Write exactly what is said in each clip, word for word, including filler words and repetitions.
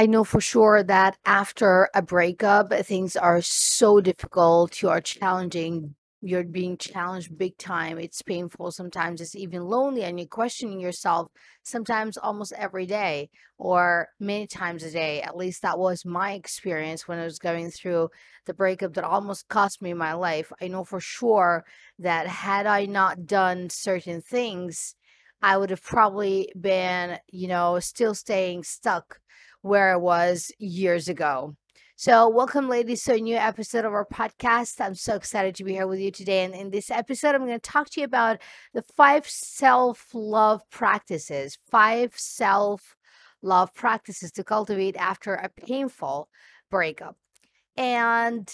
I know for sure that after a breakup, things are so difficult. You are challenging. You're being challenged big time. It's painful. Sometimes it's even lonely, and you're questioning yourself sometimes almost every day or many times a day. At least that was my experience when I was going through the breakup that almost cost me my life. I know for sure that had I not done certain things, I would have probably been, you know, still staying stuck where I was years ago. So, welcome, ladies, to a new episode of our podcast. I'm so excited to be here with you today. And in this episode, I'm going to talk to you about the five self love practices, five self love practices to cultivate after a painful breakup. And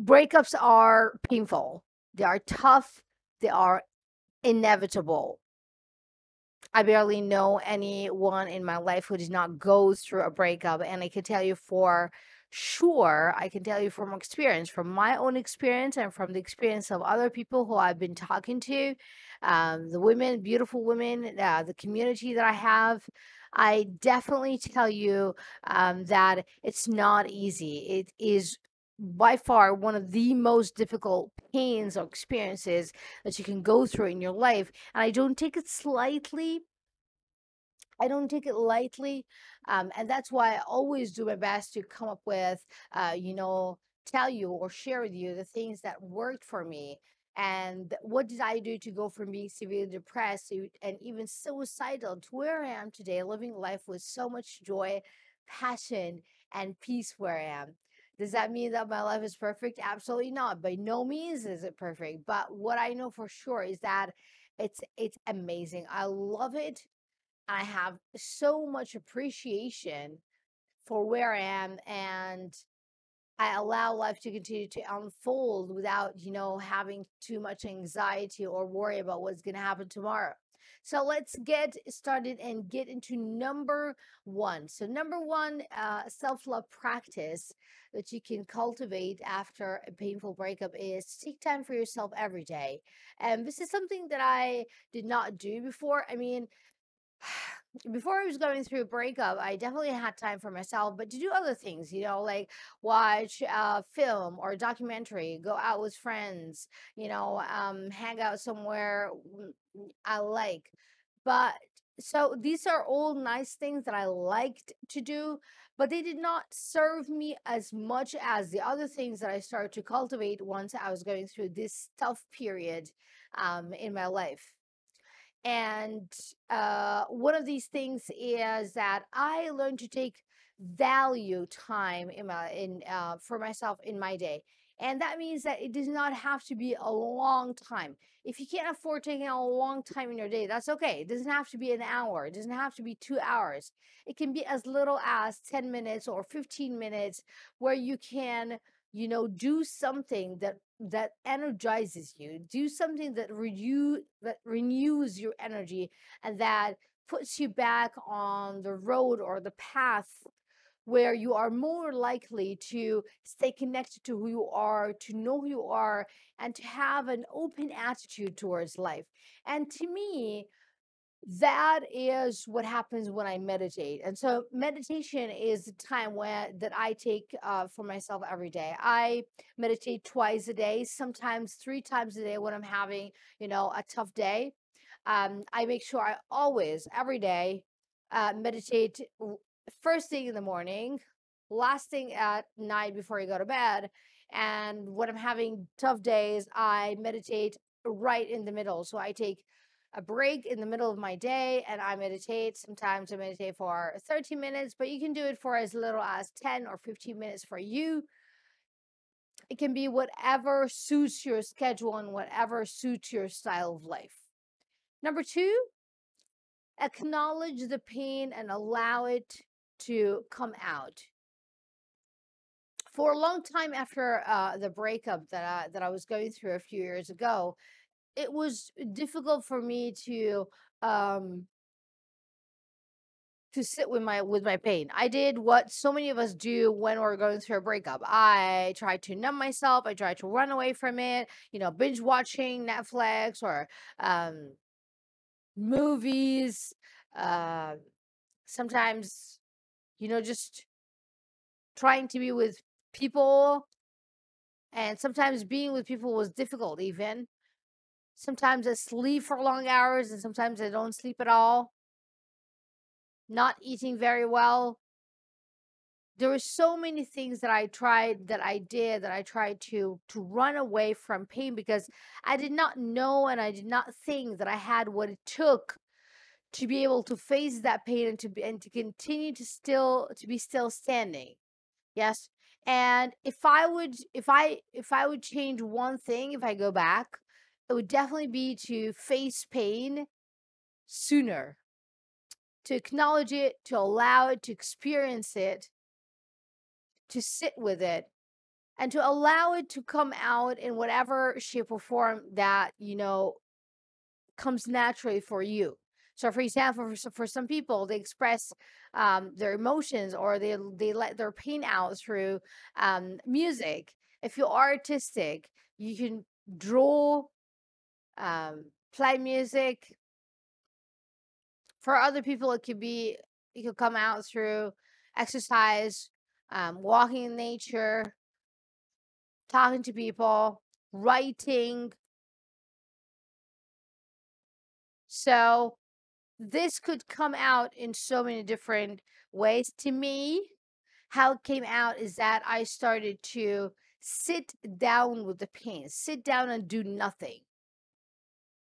breakups are painful, they are tough, they are inevitable. I barely know anyone in my life who did not go through a breakup. And I can tell you for sure, I can tell you from experience, from my own experience and from the experience of other people who I've been talking to, um, the women, beautiful women, uh, the community that I have, I definitely tell you um, that it's not easy. It is by far one of the most difficult pains or experiences that you can go through in your life. And I don't take it slightly. I don't take it lightly. Um, and that's why I always do my best to come up with, uh, you know, tell you or share with you the things that worked for me. And what did I do to go from being severely depressed to- and even suicidal to where I am today, living life with so much joy, passion, and peace where I am. Does that mean that my life is perfect? Absolutely not. By no means is it perfect. But what I know for sure is that it's it's amazing. I love it. I have so much appreciation for where I am, and I allow life to continue to unfold without, you know, having too much anxiety or worry about what's going to happen tomorrow. So let's get started and get into number one. So number one, uh, self-love practice that you can cultivate after a painful breakup is to take time for yourself every day. And this is something that I did not do before. I mean, before I was going through a breakup, I definitely had time for myself, but to do other things, you know, like watch a film or a documentary, go out with friends, you know, um, hang out somewhere I like. But so these are all nice things that I liked to do, but they did not serve me as much as the other things that I started to cultivate once I was going through this tough period um, in my life. And uh, one of these things is that I learned to take value time in my in uh, for myself in my day, and that means that it does not have to be a long time. If you can't afford taking a long time in your day, that's okay. It doesn't have to be an hour. It doesn't have to be two hours. It can be as little as ten minutes or fifteen minutes, where you can, you know, do something that that energizes you, do something that renew that renews your energy and that puts you back on the road or the path where you are more likely to stay connected to who you are, to know who you are, and to have an open attitude towards life. And to me, that is what happens when I meditate. And so meditation is the time where that I take uh, for myself every day. I meditate twice a day, sometimes three times a day when I'm having, you know, a tough day. Um, I make sure I always, every day, uh, meditate w- first thing in the morning, last thing at night before I go to bed. And when I'm having tough days, I meditate right in the middle. So I take a break in the middle of my day and I meditate. Sometimes I meditate for thirty minutes, but you can do it for as little as ten or fifteen minutes for you. It can be whatever suits your schedule and whatever suits your style of life. Number two, acknowledge the pain and allow it to come out. For a long time after uh, the breakup that I, that I was going through a few years ago, it was difficult for me to um to sit with my with my pain. I did what so many of us do when we're going through a breakup. I tried to numb myself. I tried to run away from it. You know, binge watching Netflix or um movies. Uh, sometimes, you know, just trying to be with people. And sometimes being with people was difficult even. Sometimes I sleep for long hours and sometimes I don't sleep at all. Not eating very well. There were so many things that I tried, that I did, that I tried to to run away from pain, because I did not know and I did not think that I had what it took to be able to face that pain and to be, and to continue to still to be still standing. Yes. And if I would if I if I would change one thing, if I go back, it would definitely be to face pain sooner, to acknowledge it, to allow it, to experience it, to sit with it, and to allow it to come out in whatever shape or form that, you know, comes naturally for you. So, for example, for, for some people, they express um, their emotions, or they they let their pain out through um, music. If you are artistic, you can draw, um, play music. For other people, it could be it could come out through exercise, um, walking in nature, talking to people, writing. So this could come out in so many different ways. To me, how it came out is that I started to sit down with the pain, sit down and do nothing.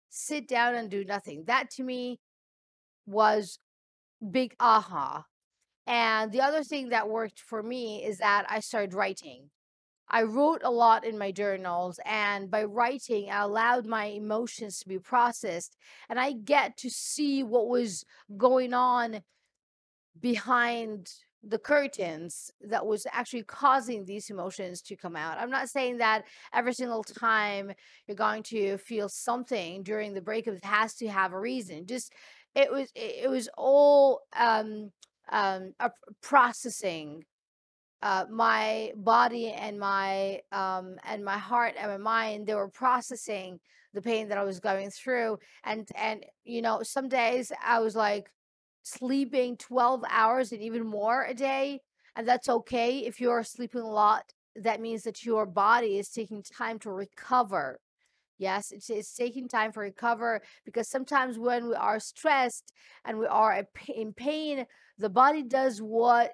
Sit down and do nothing. That to me was big aha. And the other thing that worked for me is that I started writing. I wrote a lot in my journals, and by writing, I allowed my emotions to be processed, and I get to see what was going on behind the curtains that was actually causing these emotions to come out. I'm not saying that every single time you're going to feel something during the breakup, it has to have a reason. Just it was it was all um, um, a processing. Uh, my body and my um, and my heart and my mind, they were processing the pain that I was going through. And and you know, some days I was like sleeping twelve hours and even more a day, and that's okay. If you're sleeping a lot, that means that your body is taking time to recover. Yes, it's, it's taking time for recover, because sometimes when we are stressed and we are in pain, the body does what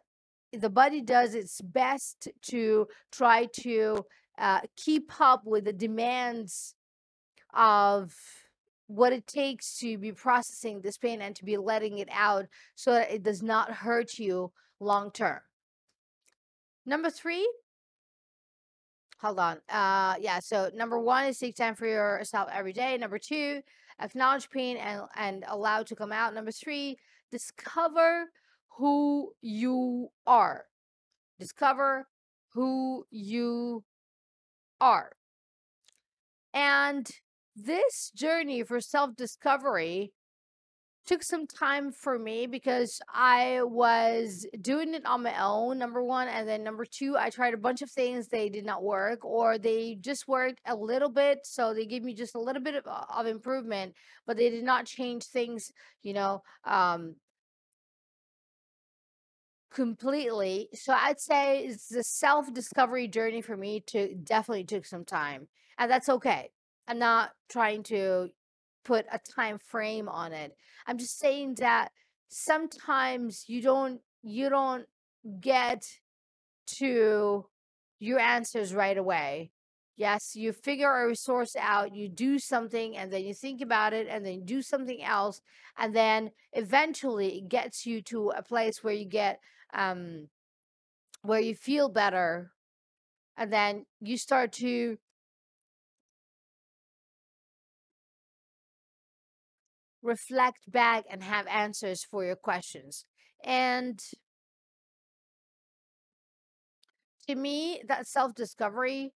the body does its best to try to uh, keep up with the demands of what it takes to be processing this pain and to be letting it out so that it does not hurt you long term. Number three, hold on. Uh, yeah, so number one is take time for yourself every day. Number two, acknowledge pain and, and allow it to come out. Number three, discover who you are. Discover who you are. And this journey for self-discovery took some time for me, because I was doing it on my own, number one. And then number two, I tried a bunch of things. They did not work, or they just worked a little bit. So they gave me just a little bit of, of improvement, but they did not change things, you know, um, completely. So I'd say it's the self-discovery journey for me to definitely took some time, and that's okay. I'm not trying to put a time frame on it. I'm just saying that sometimes you don't you don't get to your answers right away. Yes, you figure a resource out, you do something, and then you think about it, and then you do something else, and then eventually it gets you to a place where you get um where you feel better, and then you start to reflect back and have answers for your questions. And to me, that self-discovery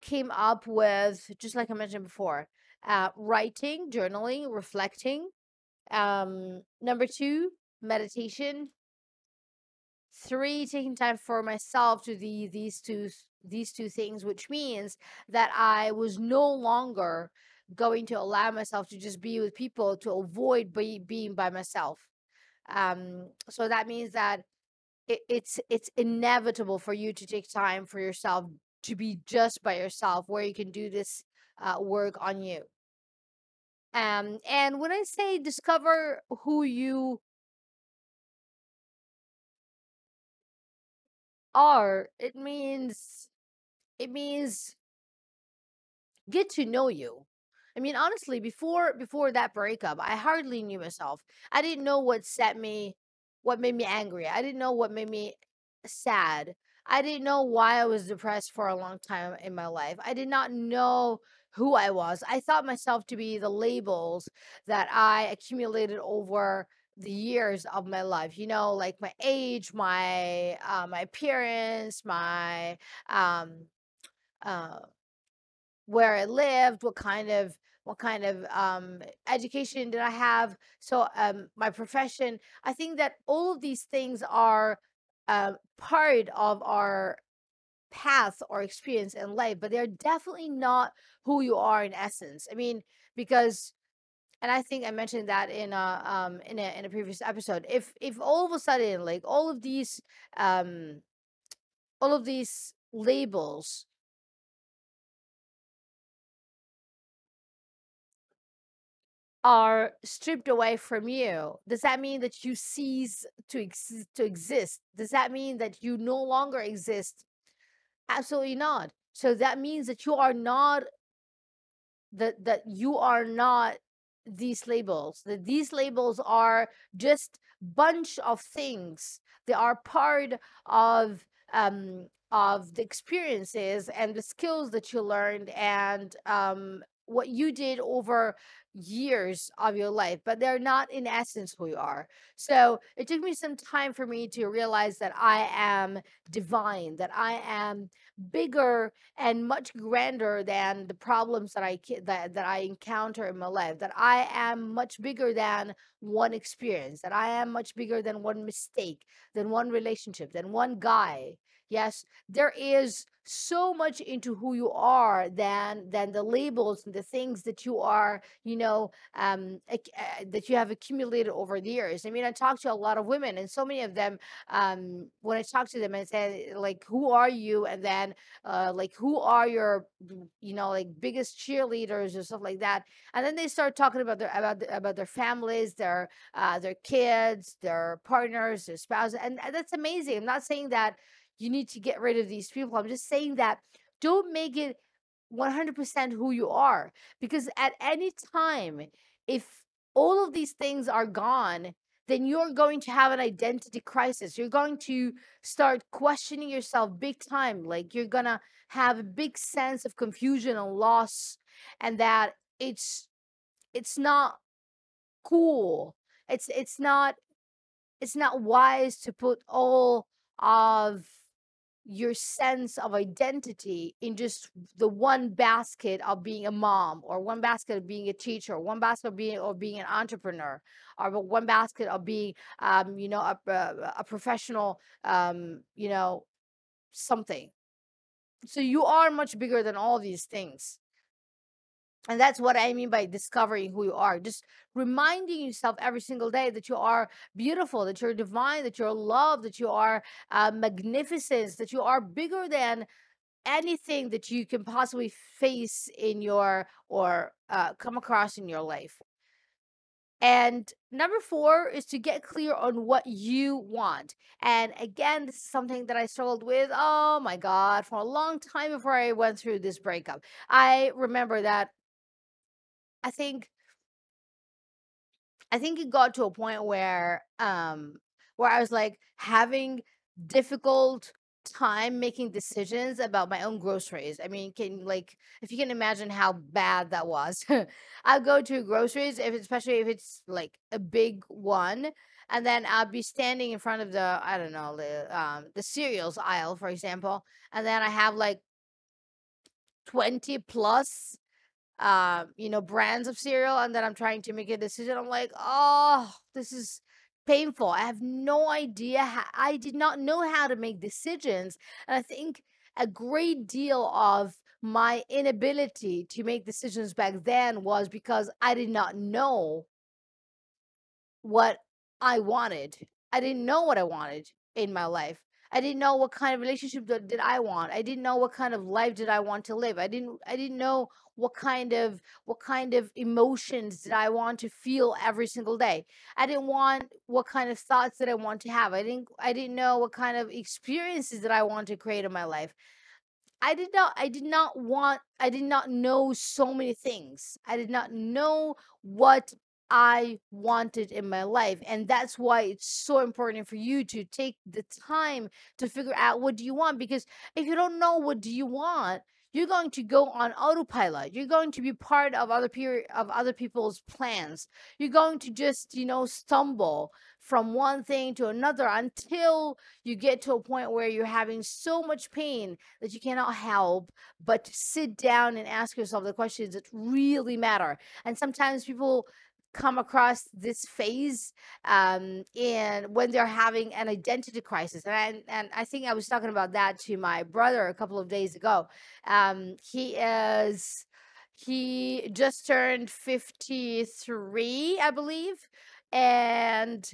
came up with, just like I mentioned before, uh writing, journaling, reflecting, um number two, meditation, three, taking time for myself to the these two these two things, which means that I was no longer going to allow myself to just be with people, to avoid be, being by myself. Um so that means that it, it's it's inevitable for you to take time for yourself to be just by yourself, where you can do this uh, work on you. Um, and when I say discover who you are, it means it means get to know you. I mean, honestly, before before that breakup, I hardly knew myself. I didn't know what set me, what made me angry. I didn't know what made me sad. I didn't know why I was depressed for a long time in my life. I did not know who I was. I thought myself to be the labels that I accumulated over the years of my life, you know, like my age, my uh, my appearance, my um uh where I lived, what kind of what kind of um, education did I have? So um, my profession. I think that all of these things are uh, part of our path or experience in life, but they're definitely not who you are in essence. I mean, because, and I think I mentioned that in a um, in a in a previous episode. If if all of a sudden, like all of these um, all of these labels are stripped away from you, does that mean that you cease to ex- to exist? Does that mean that you no longer exist? Absolutely not. So that means that you are not that that you are not these labels. That these labels are just bunch of things. They are part of um of the experiences and the skills that you learned and um what you did over years of your life, but they're not in essence who you are. So it took me some time for me to realize that I am divine, that I am bigger and much grander than the problems that I that, that I encounter in my life, that I am much bigger than one experience, that I am much bigger than one mistake, than one relationship, than one guy. Yes, there is so much into who you are than than the labels and the things that you are, you know, um, ac- uh, that you have accumulated over the years. I mean, I talk to a lot of women, and so many of them, um, when I talk to them and say, like, who are you? And then, uh, like, who are your, you know, like biggest cheerleaders or stuff like that. And then they start talking about their about the, about their families, their uh, their kids, their partners, their spouses, and, and that's amazing. I'm not saying that you need to get rid of these people. I'm just saying that don't make it one hundred percent who you are, because at any time, if all of these things are gone, then you're going to have an identity crisis. You're going to start questioning yourself big time. Like you're going to have a big sense of confusion and loss, and that it's it's not cool. It's it's not it's not wise to put all of your sense of identity in just the one basket of being a mom, or one basket of being a teacher, one basket of being of being an entrepreneur, or one basket of being um you know a a, a professional um you know something. So you are much bigger than all these things. And that's what I mean by discovering who you are. Just reminding yourself every single day that you are beautiful, that you're divine, that you're loved, that you are uh, magnificent, that you are bigger than anything that you can possibly face in your or uh, come across in your life. And number four is to get clear on what you want. And again, this is something that I struggled with, oh my God, for a long time before I went through this breakup. I remember that I think I think it got to a point where um where I was like having difficult time making decisions about my own groceries. I mean, can like if you can imagine how bad that was. I'll go to groceries, if especially if it's like a big one, and then I'll be standing in front of the I don't know the um the cereals aisle, for example, and then I have like twenty plus um, you know, brands of cereal, and then I'm trying to make a decision. I'm like, oh, this is painful. I have no idea. How, I did not know how to make decisions. And I think a great deal of my inability to make decisions back then was because I did not know what I wanted. I didn't know what I wanted. in my life. I didn't know what kind of relationship did, did I want. I didn't know what kind of life did I want to live. I didn't I didn't know what kind of what kind of emotions did I want to feel every single day. I didn't want what kind of thoughts that I want to have. I didn't I didn't know what kind of experiences that I want to create in my life. I did not I did not want I did not know so many things. I did not know what I wanted in my life. And that's why it's so important for you to take the time to figure out what do you want, because if you don't know what do you want, you're going to go on autopilot. You're going to be part of other peer of other people's plans. You're going to just, you know, stumble from one thing to another until you get to a point where you're having so much pain that you cannot help but to sit down and ask yourself the questions that really matter. And sometimes people come across this phase um, and when they're having an identity crisis. And I, and I think I was talking about that to my brother a couple of days ago. Um, he is, he just turned fifty-three, I believe. And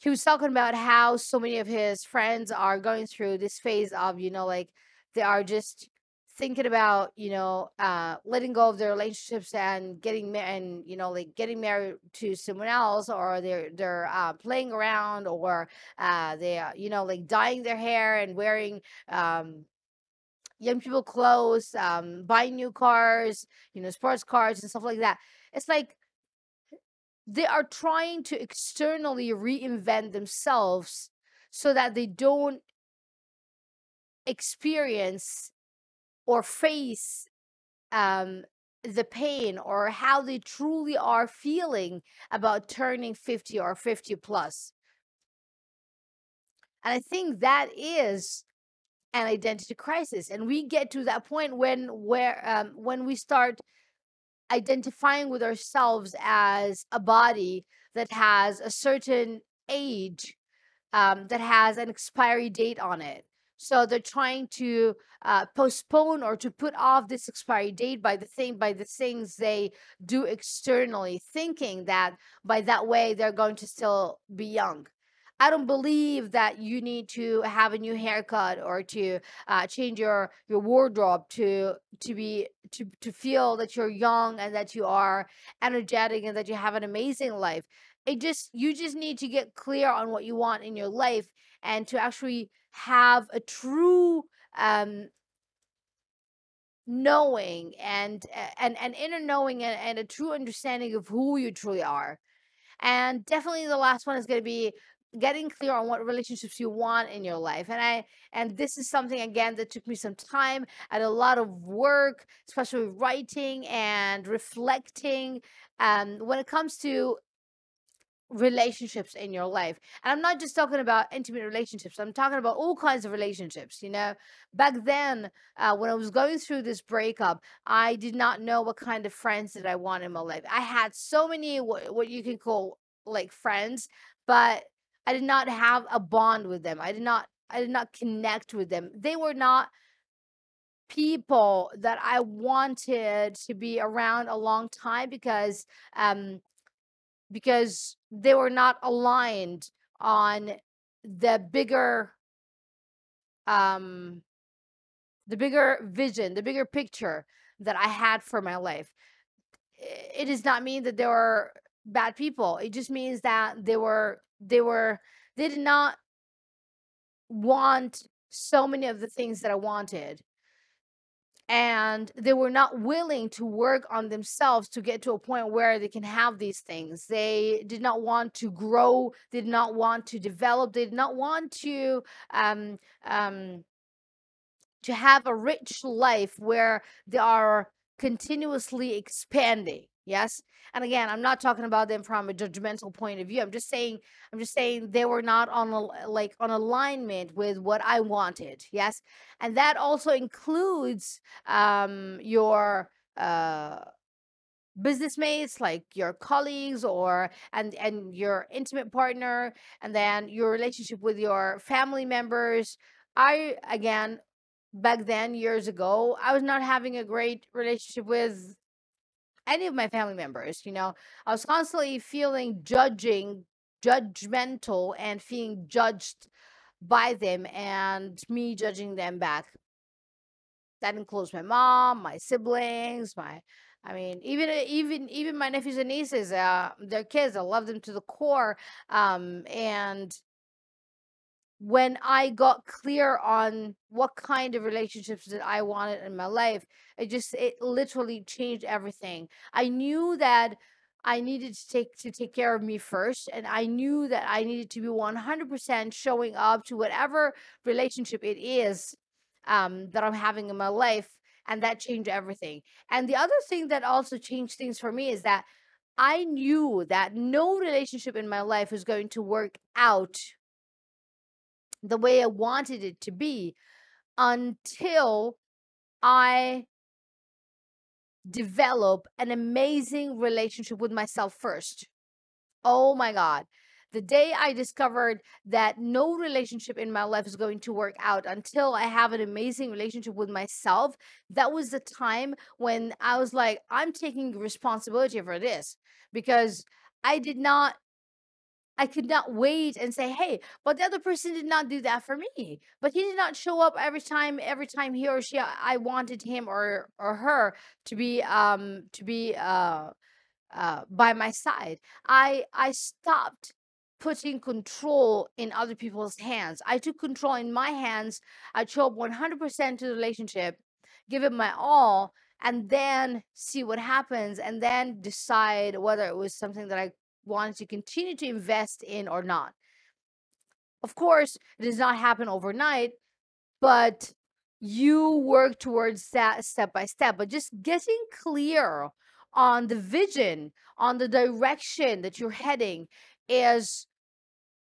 he was talking about how so many of his friends are going through this phase of, you know, like they are just thinking about, you know, uh, letting go of their relationships and getting mar- and, you know, like getting married to someone else, or they're, they're, uh, playing around, or, uh, they, are, you know, like dyeing their hair and wearing, um, young people clothes, um, buying new cars, you know, sports cars and stuff like that. It's like they are trying to externally reinvent themselves so that they don't experience or face um, the pain or how they truly are feeling about turning fifty or fifty plus. And I think that is an identity crisis. And we get to that point when where um, when we start identifying with ourselves as a body that has a certain age, um, that has an expiry date on it. So they're trying to uh, postpone or to put off this expiry date by the thing by the things they do externally, thinking that by that way they're going to still be young. I don't believe that you need to have a new haircut or to uh, change your your wardrobe to to be to to feel that you're young and that you are energetic and that you have an amazing life. It just you just need to get clear on what you want in your life and to actually have a true um, knowing and and an inner knowing and, and a true understanding of who you truly are. And definitely the last one is going to be getting clear on what relationships you want in your life. And I and this is something again that took me some time and a lot of work, especially writing and reflecting um, when it comes to relationships in your life. And I'm not just talking about intimate relationships. I'm talking about all kinds of relationships. You know, back then uh, when I was going through this breakup, I did not know what kind of friends that I want in my life. I had so many what, what you can call like friends, but I did not have a bond with them. I did not I did not connect with them. They were not people that I wanted to be around a long time because um because they were not aligned on the bigger um the bigger vision, the bigger picture that I had for my life. It does not mean that they were bad people. It just means that they were they were they did not want so many of the things that I wanted. And they were not willing to work on themselves to get to a point where they can have these things. They did not want to grow. They did not want to develop. They did not want to um, um, to have a rich life where they are continuously expanding. Yes. And again, I'm not talking about them from a judgmental point of view. I'm just saying, I'm just saying they were not on a, like on alignment with what I wanted. Yes. And that also includes, um, your, uh, business mates, like your colleagues or, and, and your intimate partner, and then your relationship with your family members. I, again, back then years ago, I was not having a great relationship with any of my family members. You know, I was constantly feeling judging, judgmental, and feeling judged by them and me judging them back. That includes my mom, my siblings, my, I mean, even even even my nephews and nieces, uh, their kids. I love them to the core. Um, and when I got clear on what kind of relationships that I wanted in my life, it just it literally changed everything. I knew that I needed to take to take care of me first, and I knew that I needed to be one hundred percent showing up to whatever relationship it is um, that I'm having in my life, and that changed everything. And the other thing that also changed things for me is that I knew that no relationship in my life was going to work out the way I wanted it to be until I develop an amazing relationship with myself first. Oh my God. The day I discovered that no relationship in my life is going to work out until I have an amazing relationship with myself, that was the time when I was like, I'm taking responsibility for this, because I did not I could not wait and say, hey, but the other person did not do that for me. But he did not show up every time, every time he or she, I wanted him or, or her to be, um, to be, uh, uh, by my side. I, I stopped putting control in other people's hands. I took control in my hands. I show up one hundred percent to the relationship, give it my all, and then see what happens, and then decide whether it was something that I wanted to continue to invest in or not. Of course, it does not happen overnight, but you work towards that step by step. But just getting clear on the vision, on the direction that you're heading is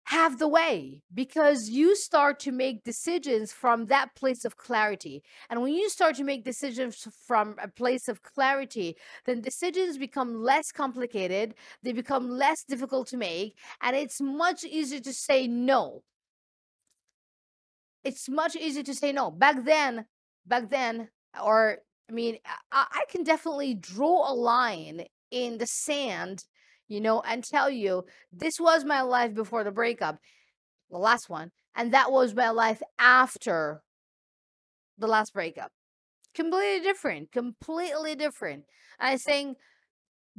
half the way, because you start to make decisions from that place of clarity. And when you start to make decisions from a place of clarity, then decisions become less complicated, they become less difficult to make, and it's much easier to say no. It's much easier to say no. Back then, back then, or I mean, I, I can definitely draw a line in the sand, you know, and tell you, this was my life before the breakup, the last one, and that was my life after the last breakup. Completely different, completely different. And I think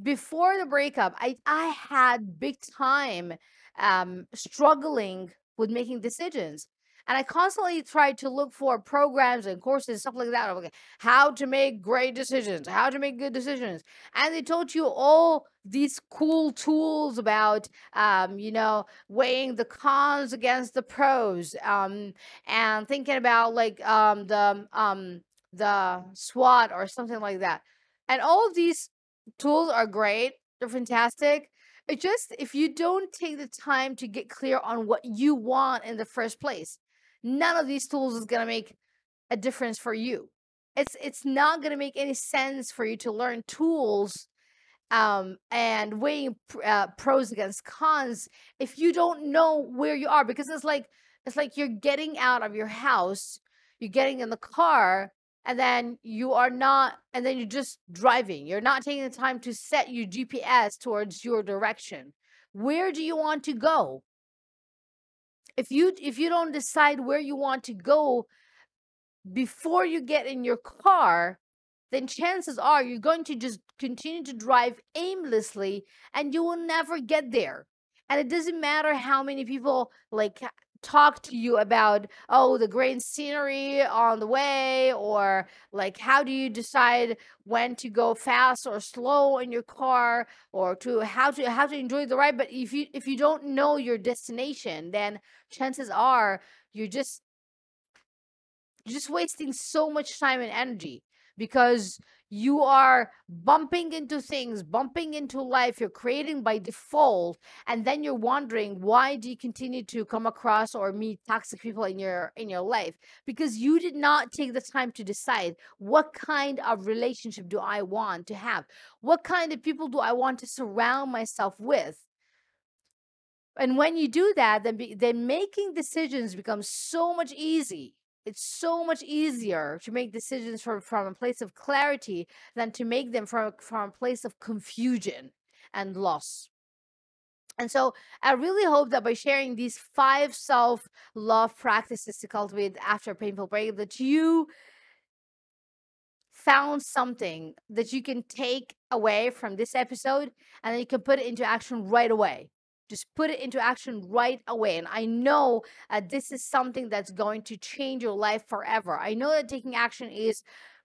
before the breakup, I, I had big time um, struggling with making decisions. And I constantly tried to look for programs and courses, stuff like that. Like, how to make great decisions, how to make good decisions. And they taught you all these cool tools about, um, you know, weighing the cons against the pros, um, and thinking about like um, the, um, the SWOT or something like that. And all of these tools are great. They're fantastic. It just, if you don't take the time to get clear on what you want in the first place, none of these tools is going to make a difference for you. It's it's not going to make any sense for you to learn tools um, and weighing uh, pros against cons if you don't know where you are. Because it's like it's like you're getting out of your house, you're getting in the car, and then you are not, and then you're just driving. You're not taking the time to set your G P S towards your direction. Where do you want to go? If you if you don't decide where you want to go before you get in your car, then chances are you're going to just continue to drive aimlessly and you will never get there. And it doesn't matter how many people like talk to you about, oh, the great scenery on the way, or like, how do you decide when to go fast or slow in your car, or to how to how to enjoy the ride. But if you if you don't know your destination, then chances are you're just you're just wasting so much time and energy, because you are bumping into things, bumping into life. You're creating by default, and then you're wondering, why do you continue to come across or meet toxic people in your in your life? Because you did not take the time to decide, what kind of relationship do I want to have? What kind of people do I want to surround myself with? And when you do that, then be, then making decisions becomes so much easier. It's so much easier to make decisions from, from a place of clarity than to make them from, from a place of confusion and loss. And so I really hope that by sharing these five self love practices to cultivate after a painful breakup, that you found something that you can take away from this episode and then you can put it into action right away. Just put it into action right away. And I know uh, this is something that's going to change your life forever. I know that taking action is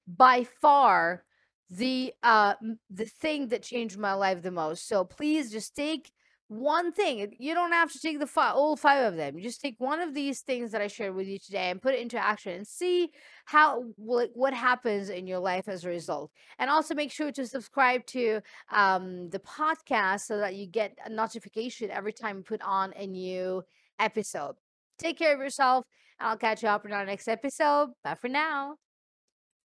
by far the uh, m- the thing that changed my life the most. So please just take one thing. It- You don't have to take the fi- all five of them. You just take one of these things that I shared with you today and put it into action and see how what, what happens in your life as a result. And also make sure to subscribe to um, the podcast so that you get a notification every time we put on a new episode. Take care of yourself, and I'll catch you up in our next episode. Bye for now.